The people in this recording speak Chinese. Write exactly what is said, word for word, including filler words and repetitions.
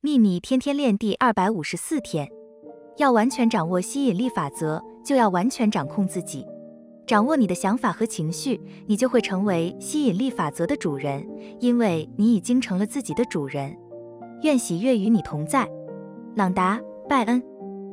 秘密天天练第二百五十四天，要完全掌握吸引力法则，就要完全掌控自己。掌握你的想法和情绪，你就会成为吸引力法则的主人，因为你已经成了自己的主人。愿喜悦与你同在。朗达·拜恩。